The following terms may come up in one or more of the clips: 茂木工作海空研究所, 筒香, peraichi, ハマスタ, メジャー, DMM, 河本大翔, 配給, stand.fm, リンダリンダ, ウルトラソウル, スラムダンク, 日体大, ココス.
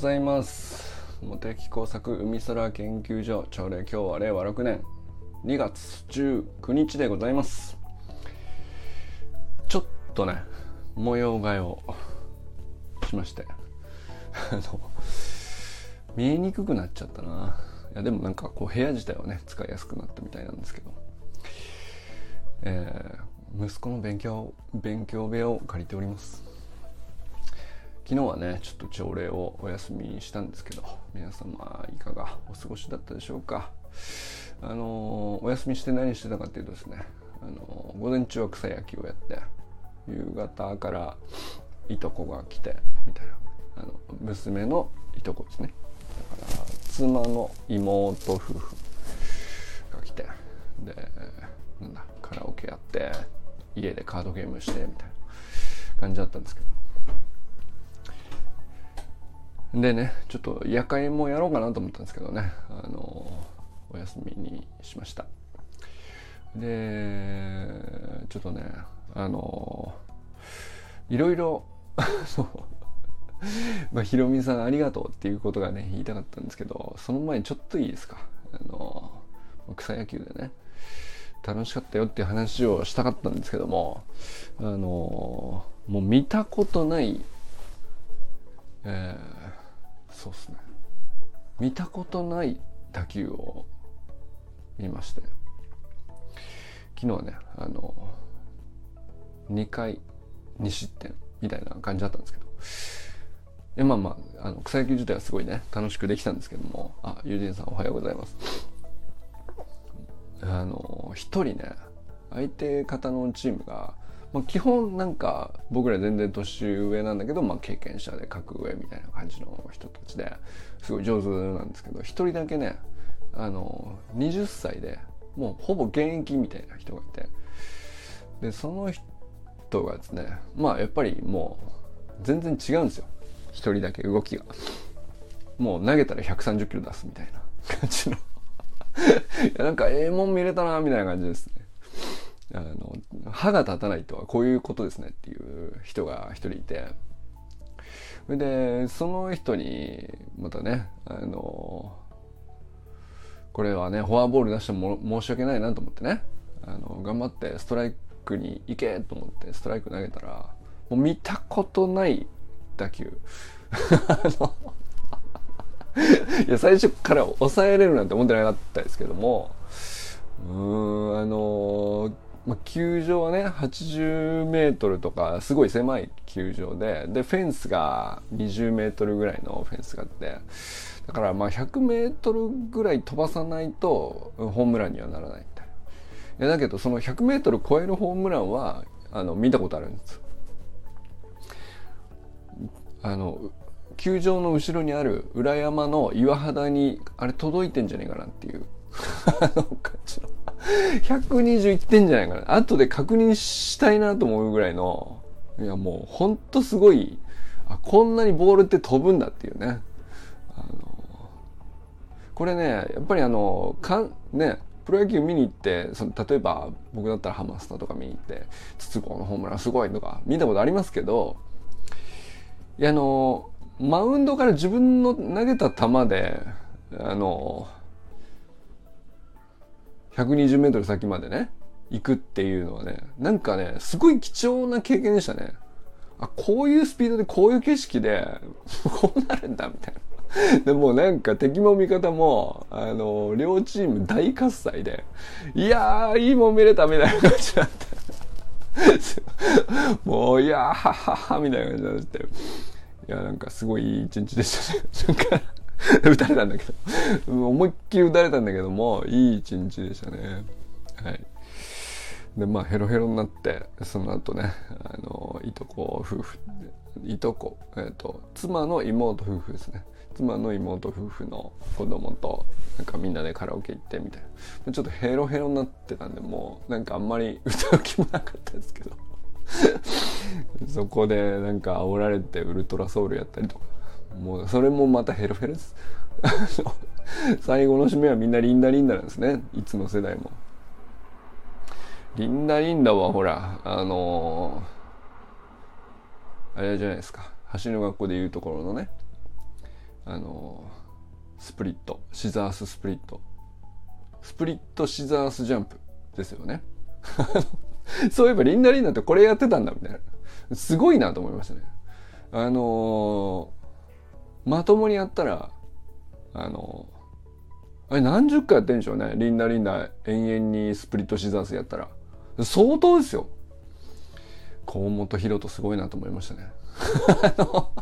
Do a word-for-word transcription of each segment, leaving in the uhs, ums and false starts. ざいます。茂木工作海空研究所朝礼、今日は令和ろくねんにがつじゅうくにちでございます。ちょっとね模様替えをしましてあの見えにくくなっちゃったな。いやでもなんかこう部屋自体はね使いやすくなったみたいなんですけど、えー、息子の勉強勉強部屋を借りております。昨日はねちょっと朝礼をお休みにしたんですけど、皆様いかがお過ごしだったでしょうか。あのー、お休みして何してたかっていうとですね、あのー、午前中は草野球をやって、夕方からいとこが来てみたいな、あの娘のいとこですね、だから妻の妹夫婦が来て、でなんだカラオケやって家でカードゲームしてみたいな感じだったんですけど、でね、ちょっと夜会もやろうかなと思ったんですけどね、あのお休みにしました。でちょっとねあのいろいろまあひろみさんありがとうっていうことがね言いたかったんですけど、その前にちょっといいですか、あの草野球でね楽しかったよっていう話をしたかったんですけども、あのもう見たことないえーそうですね、見たことない打球を見まして、昨日はねあのにかいに失点みたいな感じだったんですけど、まあまあ、あの草野球自体はすごいね楽しくできたんですけども、あ友人さんおはようございます。あの一人ね相手方のチームが、まあ、基本なんか僕ら全然年上なんだけど、まあ、経験者で格上みたいな感じの人たちですごい上手なんですけど、一人だけねあのはたちでもうほぼ現役みたいな人がいて、でその人がですね、まあやっぱりもう全然違うんですよ。一人だけ動きがもう投げたらひゃくさんじゅっキロ出すみたいな感じのいやなんかええもん見れたなみたいな感じですね。あの歯が立たないとはこういうことですねっていう人が一人いて、でその人にまたねあのこれはねフォアボール出しても申し訳ないなと思ってね、あの頑張ってストライクに行けと思ってストライク投げたら、もう見たことない打球あのいや最初から抑えれるなんて思ってなかったですけども、うーんあのまあ、球場はねはちじゅうメートルとかすごい狭い球場で、でフェンスがにじゅうメートルぐらいのフェンスがあって、だからまあひゃくメートルぐらい飛ばさないとホームランにはならないみたいな。いやだけどそのひゃくメートル超えるホームランはあの見たことあるんですよ。あの球場の後ろにある裏山の岩肌にあれ届いてんじゃねえかなっていうあの感じのひゃくにじゅういってんじゃないかな、後で確認したいなと思うぐらいの、いやもうほんとすごい、あこんなにボールって飛ぶんだっていうね、あのこれねやっぱりあのかんねプロ野球見に行って、その例えば僕だったらハマスタとか見に行って筒香のホームランすごいとか見たことありますけど、いやあのマウンドから自分の投げた球であのひゃくにじゅうメートル先までね行くっていうのはね、なんかねすごい貴重な経験でしたね。あこういうスピードでこういう景色でこうなるんだみたいな。でもなんか敵も味方もあの両チーム大喝采で、いやーいいもん見れたみたいな感じだったもういやーはははみたいな感じになって、いやなんかすごい一日でしたねなんか打たれたんだけど思いっきり打たれたんだけども、いい一日でしたね。はい。でまあヘロヘロになって、その後ねあのいとこ夫婦いとこえっ、ー、と妻の妹夫婦ですね、妻の妹夫婦の子供となんかみんなでカラオケ行ってみたいな、ちょっとヘロヘロになってたんでもうなんかあんまり歌う気もなかったですけどそこでなんか煽られてウルトラソウルやったりとか、もうそれもまたヘロヘロです最後の締めはみんなリンダリンダなんですね。いつの世代もリンダリンダはほらあのー、あれじゃないですか、橋の学校でいうところのねあのスプリット、シザーススプリット、スプリットシザースジャンプですよね。そういえばリンダリンダってこれやってたんだみたいな、すごいなと思いましたね。あのー、まともにやったらあのー、あれ何十回やってるんでしょうね、リンダリンダ延々にスプリットシザースやったら相当ですよ。河本大翔すごいなと思いましたね。あの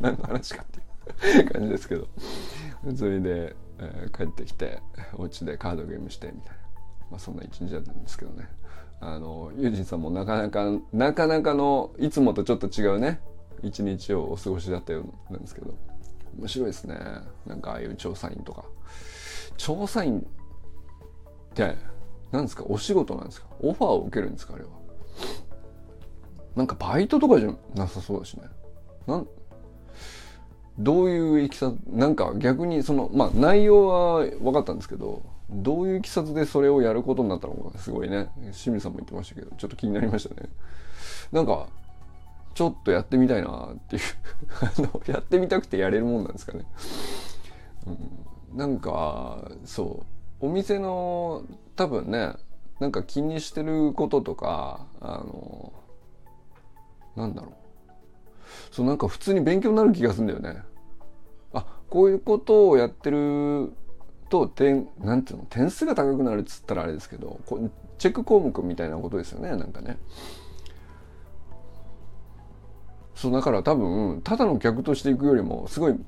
何の話かっていう感じですけど、それで、えー、帰ってきてお家でカードゲームしてみたいな、まあ、そんな一日だったんですけどね。あのユージンさんもなかなかなかなかのいつもとちょっと違うね一日をお過ごしだったようなんですけど、面白いですね。なんかああいう調査員とか、調査員って何ですか、お仕事なんですか、オファーを受けるんですか、あれは。なんかバイトとかじゃなさそうだしね。なんどういういきさつ、なんか逆にそのまあ内容は分かったんですけど、どういういきさつでそれをやることになったのかすごいね。清水さんも言ってましたけど、ちょっと気になりましたね。なんかちょっとやってみたいなっていうあのやってみたくてやれるもんなんですかね。うん、なんかそうお店の多分ね、なんか気にしてることとか、あのなんだろう、そうなんか普通に勉強になる気がするんだよね。あ、こういうことをやってると点、なんていうの、点数が高くなるっつったらあれですけど、こチェック項目みたいなことですよね、なんかね。そうだから多分ただの客としていくよりもすごい、う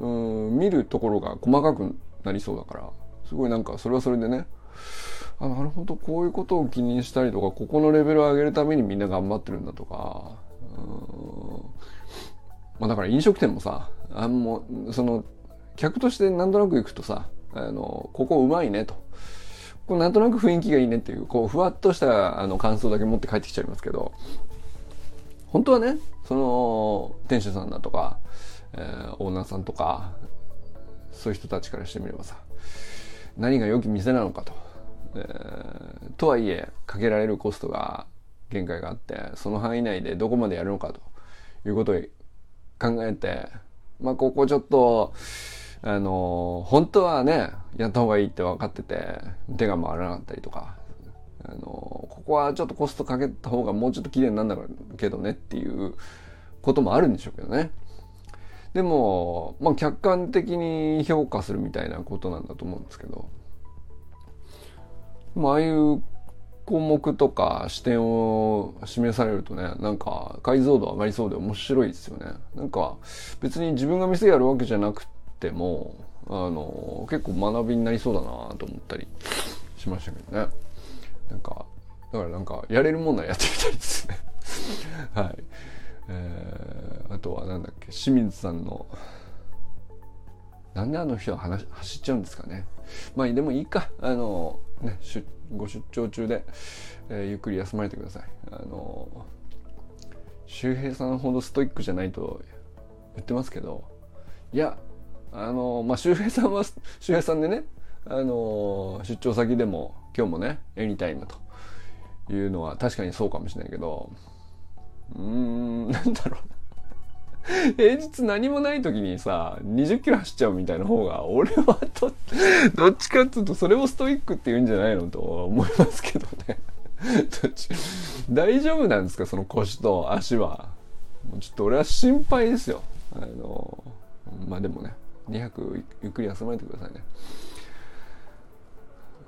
ーん、見るところが細かくなりそうだから、すごいなんかそれはそれでね、あ、なるほど、こういうことを気にしたりとか、ここのレベルを上げるためにみんな頑張ってるんだとか、うーん、まあ、だから飲食店もさ、あんもその客としてなんとなく行くとさ、あのここうまいねと、ここなんとなく雰囲気がいいねっていう、こうふわっとしたあの感想だけ持って帰ってきちゃいますけど、本当はね、その店主さんだとか、えー、オーナーさんとかそういう人たちからしてみればさ、何が良き店なのかと、えー、とはいえかけられるコストが限界があって、その範囲内でどこまでやるのかということを考えて、まあここちょっとあの本当はねやった方がいいって分かってて手が回らなかったりとか、あのここはちょっとコストかけた方がもうちょっと綺麗になるんだけどねっていうこともあるんでしょうけどね。でもまあ客観的に評価するみたいなことなんだと思うんですけど、まあああいう項目とか視点を示されるとね、なんか解像度上がりそうで面白いですよね。なんか別に自分が店やるわけじゃなくても、あの結構学びになりそうだなと思ったりしましたけどね。なんかだからなんかやれるもんならやってみたいですね。はい、えー、あとはなんだっけ、清水さんのなんであの人は話走っちゃうんですかね。まあでもいいか、あのね、出ご出張中で、えー、ゆっくり休まれてください。あの周平さんほどストイックじゃないと言ってますけど、いやあのまあ周平さんは周平さんでね、あの出張先でも今日もねエニタイムというのは確かにそうかもしれないけど、うーん、なんだろう。平日何もない時にさにじゅっキロ走っちゃうみたいな方が俺はとどっちかっていうとそれをストイックって言うんじゃないのと思いますけどね。どっち大丈夫なんですか、その腰と足は。もうちょっと俺は心配ですよ。あのまあでもね、にはくゆっくり休まれてくださいね。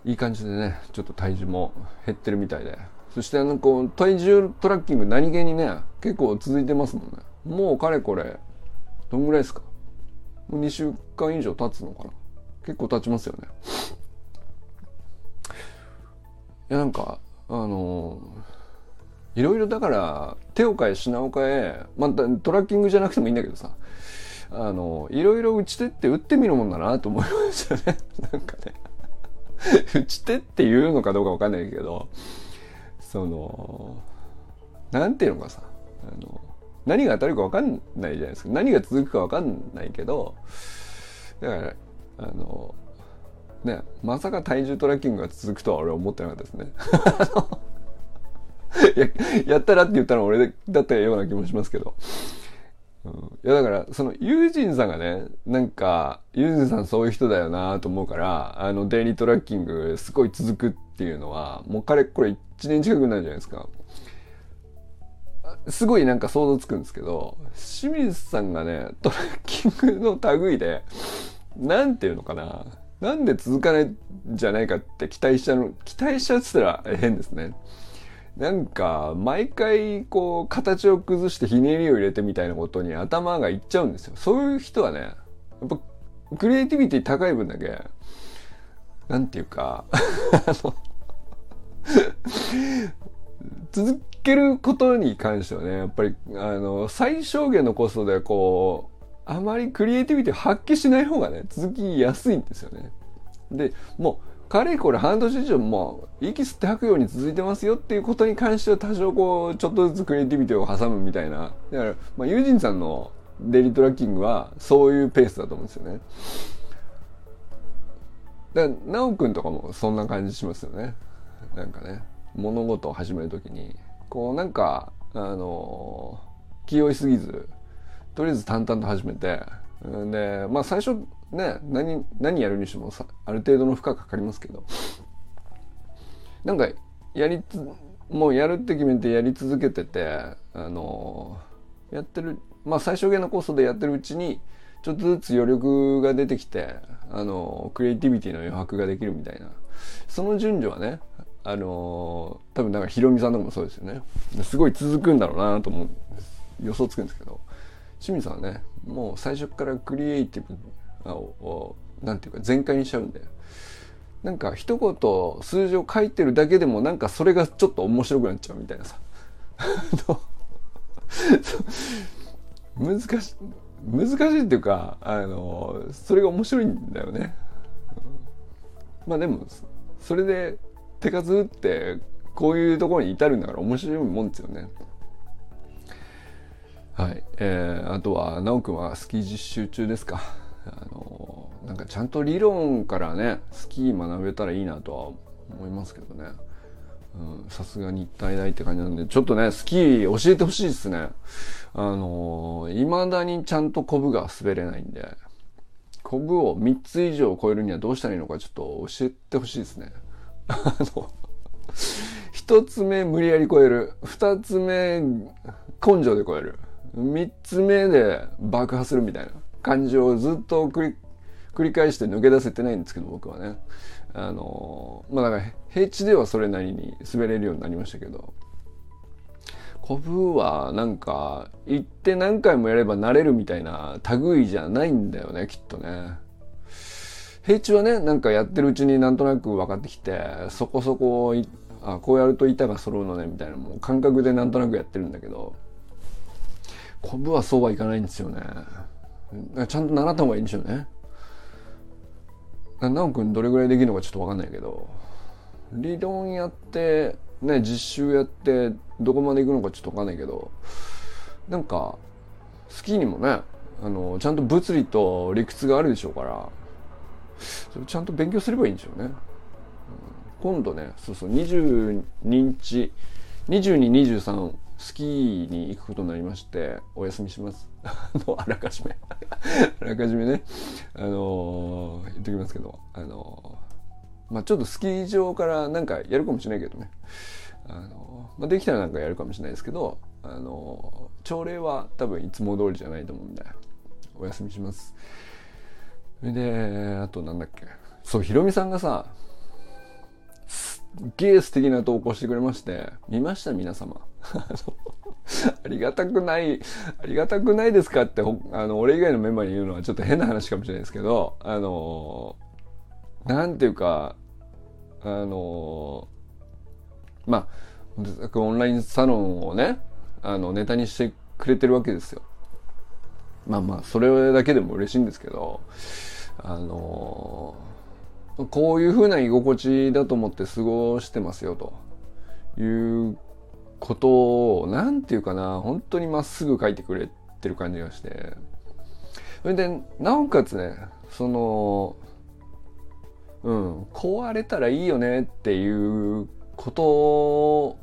いい感じでね、ちょっと体重も減ってるみたいで、そしてあのこう体重トラッキング何気にね結構続いてますもんね。もうかれこれどんぐらいですか、もうにしゅうかん以上経つのかな、結構経ちますよね。いやなんかあのいろいろだから手を変え品を変え、まあ、トラッキングじゃなくてもいいんだけどさ、あのいろいろ打ち手って打ってみるもんだなと思いましたね。なんかね打ち手っていうのかどうかわかんないけど、そのなんていうのかさ、あの何が当たるか分かんないじゃないですか。何が続くか分かんないけど、だからあのね、まさか体重トラッキングが続くとは俺は思ってなかったですね。や, やったらって言ったら俺だったような気もしますけど、うん、いやだからそのユージンさんがね、なんかユージンさんそういう人だよなと思うから、あのデイリートラッキングすごい続くっていうのはもう彼これいちねん近くなるじゃないですか。すごいなんか想像つくんですけど、清水さんがねトラッキングの類でなんていうのかな、なんで続かないんじゃないかって期待しちゃう、期待しちゃうって言ったら変ですね。なんか毎回こう形を崩してひねりを入れてみたいなことに頭がいっちゃうんですよ。そういう人はね、やっぱクリエイティビティ高い分だけなんていうかあの続けることに関してはね、やっぱりあの最小限のコストでこうあまりクリエイティビティを発揮しない方がね続きやすいんですよね。でもうかれこれ半年以上もう息吸って吐くように続いてますよっていうことに関しては多少こうちょっとずつクリエイティビティを挟むみたいな、だからまあユージンさんのデイリートラッキングはそういうペースだと思うんですよね。だからナオ君とかもそんな感じしますよね。なんかね、物事を始めるときにこうなんかあの気負いすぎずとりあえず淡々と始めて、でまあ最初ね、何、何やるにしてもさある程度の負荷かかりますけど、なんかやりつもうやるって決めてやり続けてて、あのやってる、まあ最小限のコストでやってるうちにちょっとずつ余力が出てきて、あのクリエイティビティの余白ができるみたいな、その順序はね、あの多分なんかヒロミさんとかもそうですよね。すごい続くんだろうなと思う、予想つくんですけど、清水さんはねもう最初からクリエイティブをなんていうか全開にしちゃうんで、なんか一言数字を書いてるだけでもなんかそれがちょっと面白くなっちゃうみたいなさ難しい難しいっていうか、あのそれが面白いんだよね。まあでもそれで手数ってこういうところに至るんだから面白いもんですよね。はい、えー、あとはなおくんはスキー実習中ですか。あのなんかちゃんと理論からねスキー学べたらいいなとは思いますけどね、さすが日体大って感じなんで、ちょっとねスキー教えてほしいですね。あのいまだにちゃんとコブが滑れないんで、コブをみっつ以上超えるにはどうしたらいいのかちょっと教えてほしいですね。あのひとつめ無理やり超える、ふたつめ根性で超える、みっつめで爆破するみたいな感じをずっと繰 り, 繰り返して抜け出せてないんですけど、僕はねあのまあだから平地ではそれなりに滑れるようになりましたけど、コブはなんか行って何回もやれば慣れるみたいな類じゃないんだよねきっとね。平地はねなんかやってるうちになんとなく分かってきて、そこそこあこうやると板が揃うのねみたいなもう感覚でなんとなくやってるんだけど、コブはそうはいかないんですよね。ちゃんと習った方がいいんでしょうね。なおくんどれぐらいできるのかちょっと分かんないけど、理論やってね実習やってどこまでいくのかちょっと分かんないけど、なんかスキーにもねあのちゃんと物理と理屈があるでしょうから、それちゃんと勉強すればいいんでしょうね、うん、今度ねそうそうにじゅうににちにじゅうに、にじゅうさんスキーに行くことになりましてお休みしますのあらかじめあらかじめねあのー、言っときますけど、あのー、まあちょっとスキー場からなんかやるかもしれないけどね、あのーまあ、できたらなんかやるかもしれないですけど、あのー、朝礼は多分いつも通りじゃないと思うんでお休みします。であとなんだっけ、そうひろみさんがさゲース的な投稿してくれまして、見ました皆様ありがたくないありがたくないですかってあの俺以外のメンバーに言うのはちょっと変な話かもしれないですけど、あのなんていうかあのまあオンラインサロンをねあのネタにしてくれてるわけですよ。まあまあそれだけでも嬉しいんですけど、あのこういう風な居心地だと思って過ごしてますよということをなんていうかな本当にまっすぐ書いてくれてる感じがして、それでなおかつねそのうん壊れたらいいよねっていうこ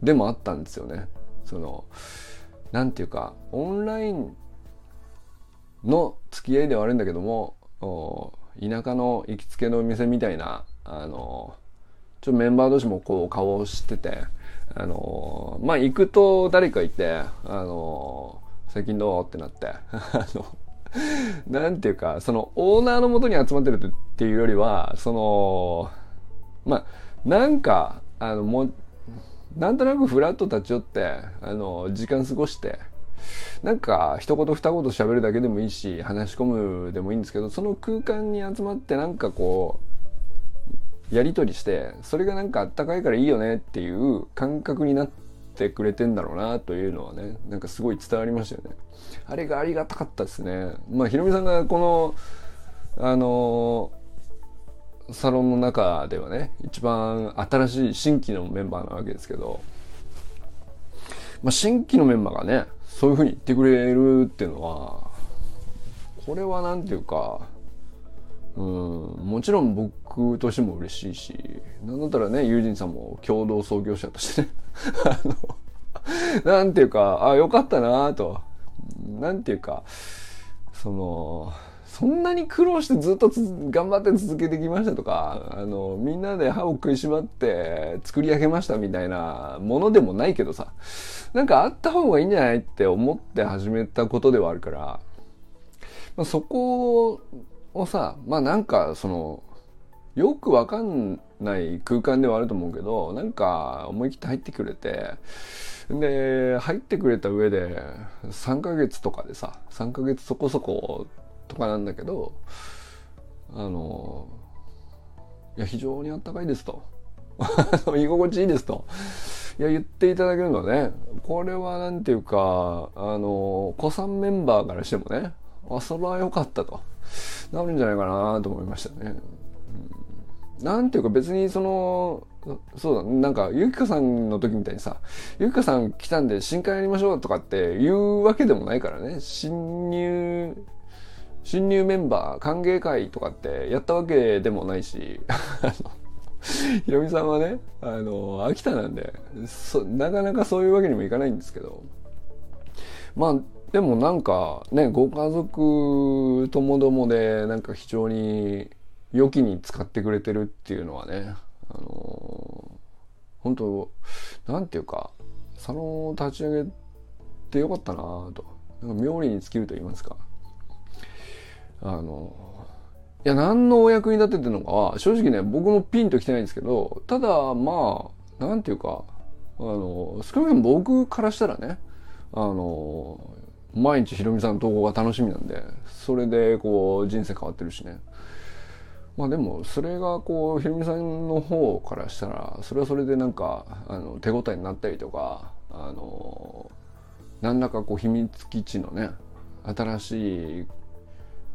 とでもあったんですよね。そのなんていうかオンラインの付き合いではあるんだけども、田舎の行きつけの店みたいな、あのちょっとメンバー同士もこう顔をしてて、あのまあ行くと誰かいて、あの最近どうってなってあのなんていうか、そのオーナーの元に集まってるっていうよりは、そのまあなんかあのもうなんとなくフラッと立ち寄って、あの時間過ごして、なんか一言二言喋るだけでもいいし、話し込むでもいいんですけど、その空間に集まってなんかこうやり取りして、それがなんかあったかいからいいよねっていう感覚になってくれてんだろうなというのはね、なんかすごい伝わりましたよね。あれがありがたかったですね。まあひろみさんがこのあのサロンの中ではね、一番新しい新規のメンバーなわけですけど、まあ、新規のメンバーがねそういう風に言ってくれるっていうのは、これはなんていうか、うん、もちろん僕としても嬉しいし、なんだったらね、友人さんも共同創業者としてねあのなんていうか、あ、よかったなと、なんていうか、そのそんなに苦労してずっと頑張って続けてきましたとか、あのみんなで歯を食いしばって作り上げましたみたいなものでもないけどさ、なんかあった方がいいんじゃないって思って始めたことではあるから、まあ、そこをさ、まあなんかそのよくわかんない空間ではあると思うけど、なんか思い切って入ってくれて、で入ってくれた上でさんかげつとかでさ、さんかげつそこそことかなんだけど、あのいや非常にあったかいですと居心地いいですと、いや言っていただけるのはね、これはなんていうか、あの子さんメンバーからしてもね、あ、それは良かったとなるんじゃないかなと思いましたね、うん、なんていうか、別にそのそうだ、なんかゆきかさんの時みたいにさ、ゆきかさん来たんで新刊やりましょうとかっていうわけでもないからね、新入新入メンバー歓迎会とかってやったわけでもないしひろみさんはね、あの秋田なんでそなかなかそういうわけにもいかないんですけど、まあでもなんかね、ご家族ともどもでなんか非常に良きに使ってくれてるっていうのはね、あの本当なんていうか、サロンを立ち上げてよかったなと、なんか妙利に尽きると言いますか、あのいや何のお役に立ててるのかは正直ね、僕もピンときてないんですけど、ただまあなんていうか、あの少なくとも僕からしたらね、あの毎日ひろみさんの投稿が楽しみなんで、それでこう人生変わってるしね、まあでもそれがこうひろみさんの方からしたら、それはそれでなんかあの手応えになったりとか、あの何らかこう秘密基地のね新しい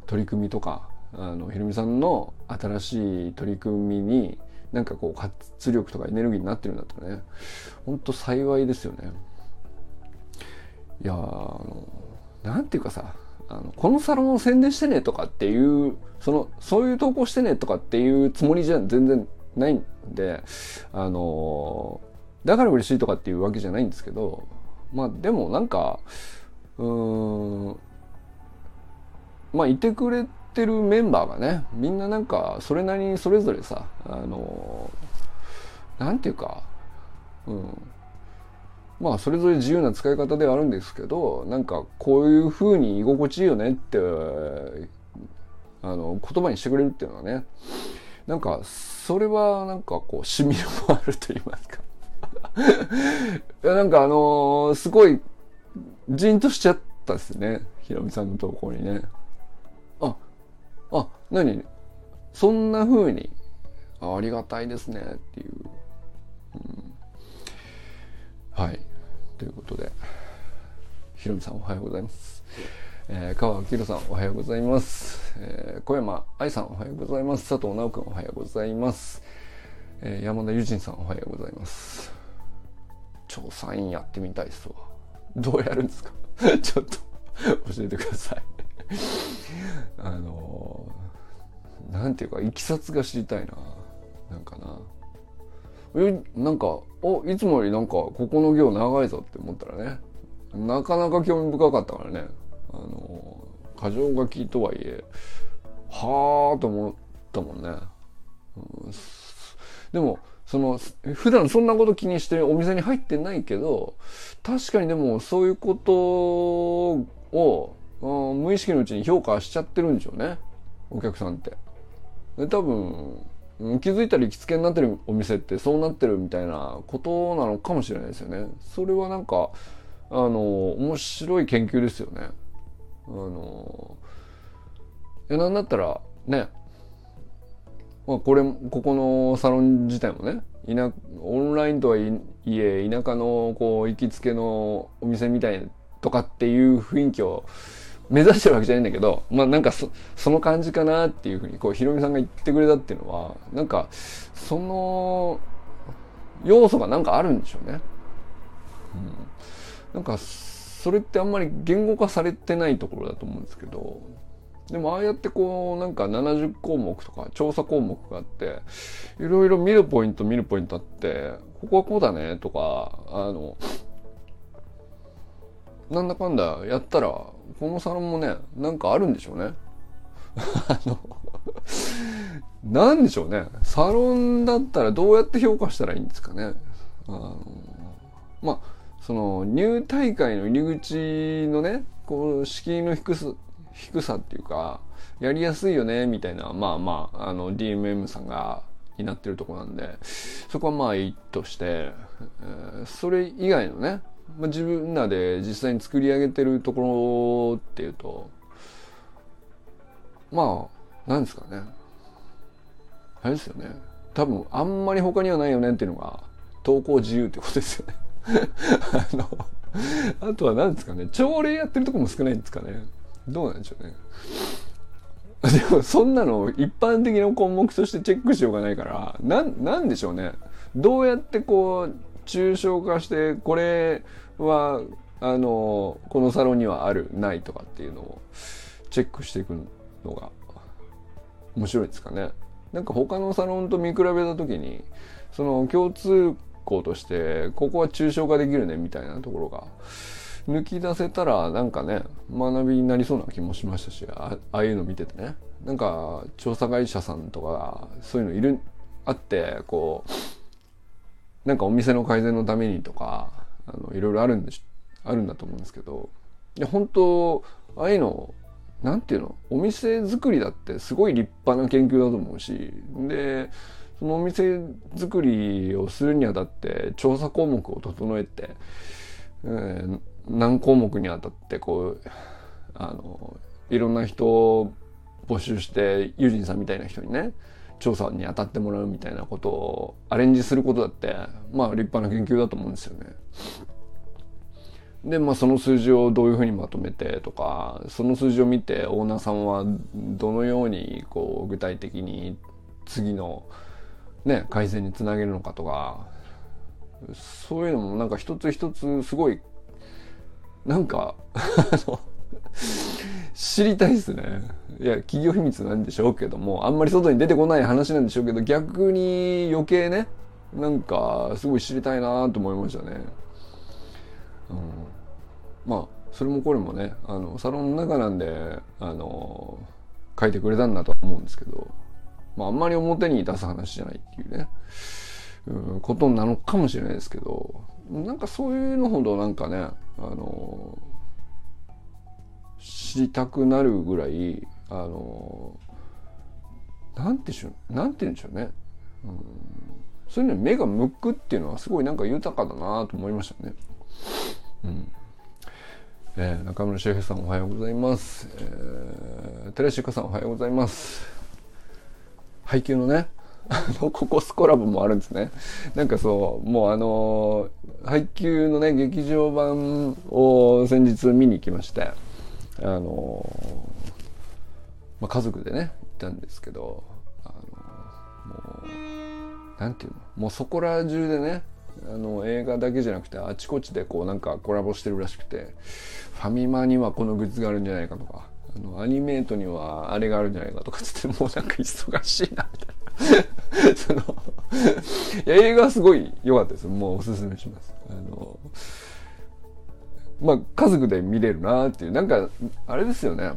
取り組みとか、あのひろみさんの新しい取り組みになんかこう活力とかエネルギーになってるんだったらね、ほんと幸いですよね。いや、あのなんていうかさ、あのこのサロンを宣伝してねとかっていう、そのそういう投稿してねとかっていうつもりじゃ全然ないんで、あのだから嬉しいとかっていうわけじゃないんですけど、まあでもなんかうーんまあ、いてくれてるメンバーがね、みんななんかそれなりにそれぞれさ、あのなんていうか、うん、まあそれぞれ自由な使い方ではあるんですけど、なんかこういう風に居心地いいよねってあの言葉にしてくれるっていうのはね、なんかそれはなんかこう染みもあると言いますかいやなんかあのすごいじんとしちゃったですね、ひろみさんの投稿にね。あ、あ、何そんな風に あ, ありがたいですねっていう、うん、はい、ということで、ひろみさんおはようございます、えー、川明さんおはようございます、えー、小山愛さんおはようございます、佐藤直くんおはようございます、えー、山田友人さんおはようございます。調査員やってみたいっすわ。どうやるんですかちょっと教えてくださいあのなんていうか、いきさつが知りたいな。なんかなえなんかおいつもよりなんかここの行長いぞって思ったらね、なかなか興味深かったからね、あの箇条書きとはいえはーと思ったもんね、うん、でもその普段そんなこと気にしてお店に入ってないけど、確かにでもそういうことを、うん、無意識のうちに評価しちゃってるんでしょうね、お客さんって。で多分気づいたら行きつけになってるお店ってそうなってるみたいなことなのかもしれないですよね。それはなんかあの面白い研究ですよね。あのいやなんだったらね、まあ、これここのサロン自体もね、オンラインとはいえ田舎のこう行きつけのお店みたいとかっていう雰囲気を目指してるわけじゃないんだけど、まあなんか そ, その感じかなっていうふうにこうひろみさんが言ってくれたっていうのは、なんかその要素がなんかあるんでしょうね、うん、なんかそれってあんまり言語化されてないところだと思うんですけど、でもああやってこうなんかななじゅっこうもくとか調査項目があって、いろいろ見るポイント見るポイントあって、ここはこうだねとか、あのなんだかんだやったらこのサロンもね、なんかあるんでしょうねあのなんでしょうね、サロンだったらどうやって評価したらいいんですかね。あのまあその入退会の入り口のね、こう敷居の低さ、低さっていうかやりやすいよねみたいな、まあまああの ディーエムエム さんがになってるとこなんで、そこはまあいいとして、えー、それ以外のね、まあ、自分らで実際に作り上げてるところっていうと、まあ何ですかね、あれですよね、多分あんまり他にはないよねっていうのが投稿自由ってことですよねあのあとは何ですかね、朝礼やってるとこも少ないんですかね、どうなんでしょうねでもそんなの一般的な項目としてチェックしようがないから、 な, なんでしょうね、どうやってこう抽象化して、これはあのこのサロンにはあるないとかっていうのをチェックしていくのが面白いですかね。なんか他のサロンと見比べた時に、その共通項としてここは抽象化できるねみたいなところが抜き出せたら、なんかね学びになりそうな気もしましたし、 あ, ああいうの見ててね、なんか調査会社さんとかそういうのいるあって、こうなんかお店の改善のためにとか、あのいろいろあるんでしあるんだと思うんですけど、いや本当ああいうのなんていうの、お店作りだってすごい立派な研究だと思うし、でそのお店作りをするにあたって調査項目を整えて、えー、何項目にあたってこうあのいろんな人を募集して、友人さんみたいな人にね調査に当たってもらうみたいなことをアレンジすることだってまあ立派な研究だと思うんですよね。でまあその数字をどういうふうにまとめてとか、その数字を見てオーナーさんはどのようにこう具体的に次のね改善につなげるのかとか、そういうのもなんか一つ一つすごいなんか知りたいですね。いや企業秘密なんでしょうけども、あんまり外に出てこない話なんでしょうけど、逆に余計ねなんかすごい知りたいなと思いましたね、うん、まあそれもこれもね、あのサロンの中なんであの書いてくれたんだと思うんですけど、まあ、あんまり表に出す話じゃないっていうね、うん、ことなのかもしれないですけど、なんかそういうのほどなんかねあの知りたくなるぐらい、あのなんてしょなんて言うんでしょうね、うん、そういうのに目が向くっていうのはすごいなんか豊かだなと思いましたね、うんえー、中村シェフさんおはようございます、えー、寺志香さんおはようございます。配給のねここスコラボもあるんですね。なんかそうもうあの配給のね劇場版を先日見に行きまして、あのまあ、家族でね行ったんですけど、あのもうなんていうの、もうそこら中でねあの映画だけじゃなくてあちこちでこうなんかコラボしてるらしくて、ファミマにはこのグッズがあるんじゃないかとか、あのアニメートにはあれがあるんじゃないかとかつって、もうなんか忙しいなみたいなそのいや映画はすごい良かったです。もうおすすめします。あのまあ、家族で見れるなっていう、なんかあれですよね、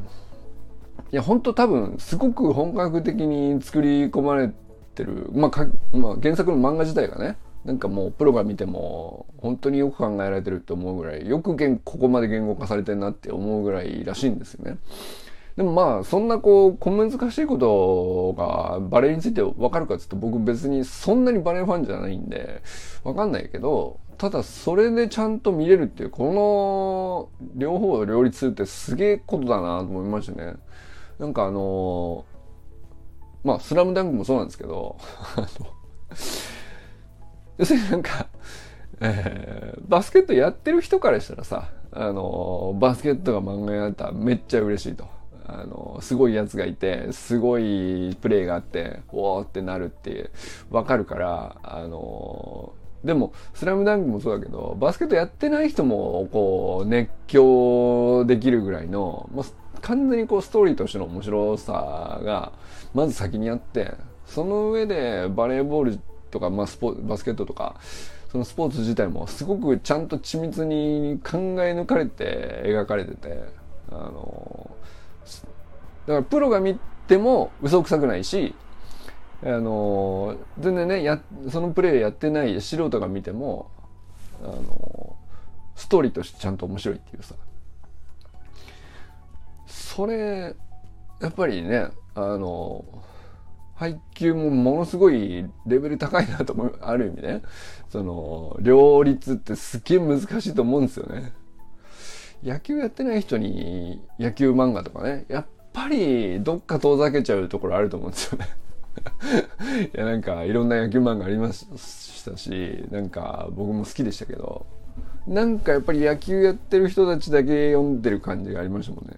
いや本当多分すごく本格的に作り込まれてる、まあかまあ、原作の漫画自体がね、なんかもうプロが見ても本当によく考えられてると思うぐらい、よくここまで言語化されてるなって思うぐらいらしいんですよね。でもまあそんなこう小難しいことがバレエについて分かるかって言うと、僕別にそんなにバレエファンじゃないんで分かんないけど、ただそれでちゃんと見れるっていうこの両方を両立するってすげえことだなと思いましたね。なんかあのまあスラムダンクもそうなんですけど要するになんか、えー、バスケットやってる人からしたらさ、あのバスケットが漫画になったらめっちゃ嬉しいと、あのすごいやつがいてすごいプレーがあっておーってなるってわかるから、あのでもスラムダンクもそうだけど、バスケットやってない人もこう熱狂できるぐらいの、まあ、完全にこうストーリーとしての面白さがまず先にあって、その上でバレーボールとか、まあ、スポバスケットとかそのスポーツ自体もすごくちゃんと緻密に考え抜かれて描かれてて、あのだからプロが見ても嘘くさくないし、あの全然ねやそのプレーやってない素人が見ても、あのストーリーとしてちゃんと面白いっていうさ、それやっぱりね、あの配球もものすごいレベル高いなと思う、ある意味ね、その両立ってすっげえ難しいと思うんですよね。野球やってない人に野球漫画とかね、やっぱりどっか遠ざけちゃうところあると思うんですよねいやなんかいろんな野球漫画ありましたし、なんか僕も好きでしたけど、なんかやっぱり野球やってる人たちだけ読んでる感じがありましたもんね。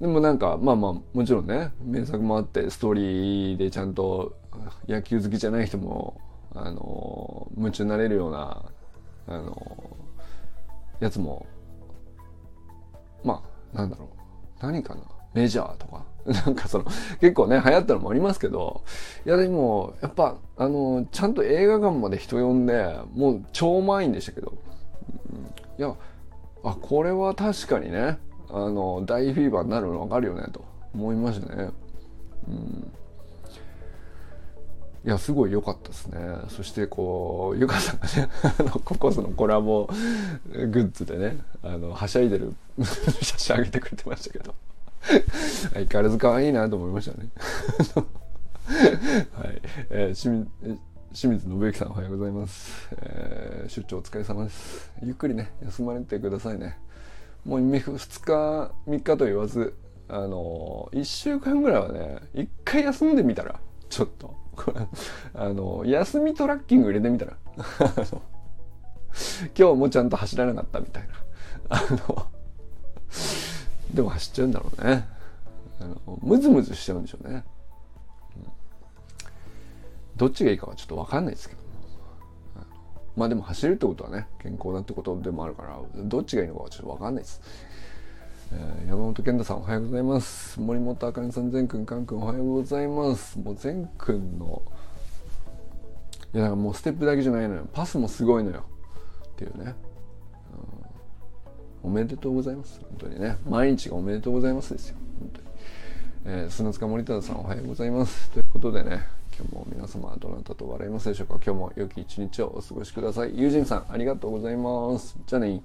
でもなんかまあまあもちろんね名作もあって、ストーリーでちゃんと野球好きじゃない人もあの夢中になれるようなあのやつも、まあなんだろう、何かなメジャーとかなんかその結構ね流行ったのもありますけど、いやでもやっぱあのちゃんと映画館まで人呼んで、もう超満員でしたけど、いやあこれは確かにね、あの大フィーバーになるの分かるよねと思いましたね。うん、いやすごい良かったですね。そしてこうゆかさんがねココスのコラボグッズでね、あのはしゃいでる写真上げてくれてましたけど相変わらず可愛いなと思いましたねはい、えー、清水、清水信之さんおはようございます、えー、出張お疲れ様です。ゆっくりね休まれてくださいね。もうふつかみっかと言わず、あのいっしゅうかんぐらいはね一回休んでみたら、ちょっとあの休みトラッキング入れてみたら今日もちゃんと走らなかったみたいな、あのでも走っちゃうんだろうね、あのムズムズしちゃうんでしょうね、うん、どっちがいいかはちょっと分かんないですけど、まあでも走るってことはね健康だってことでもあるから、どっちがいいのかはちょっと分かんないです、えー、山本健太さんおはようございます。森本あかねさん、善くん、かんくんおはようございます。もう善くんのいやだからもうステップだけじゃないのよ、パスもすごいのよっていうね、うん、おめでとうございます。本当にね毎日がおめでとうございますですよ本当に、えー、砂塚森田さんおはようございますということでね、今日も皆様どなたと笑いますでしょうか。今日も良き一日をお過ごしください。友人さんありがとうございます。じゃあね。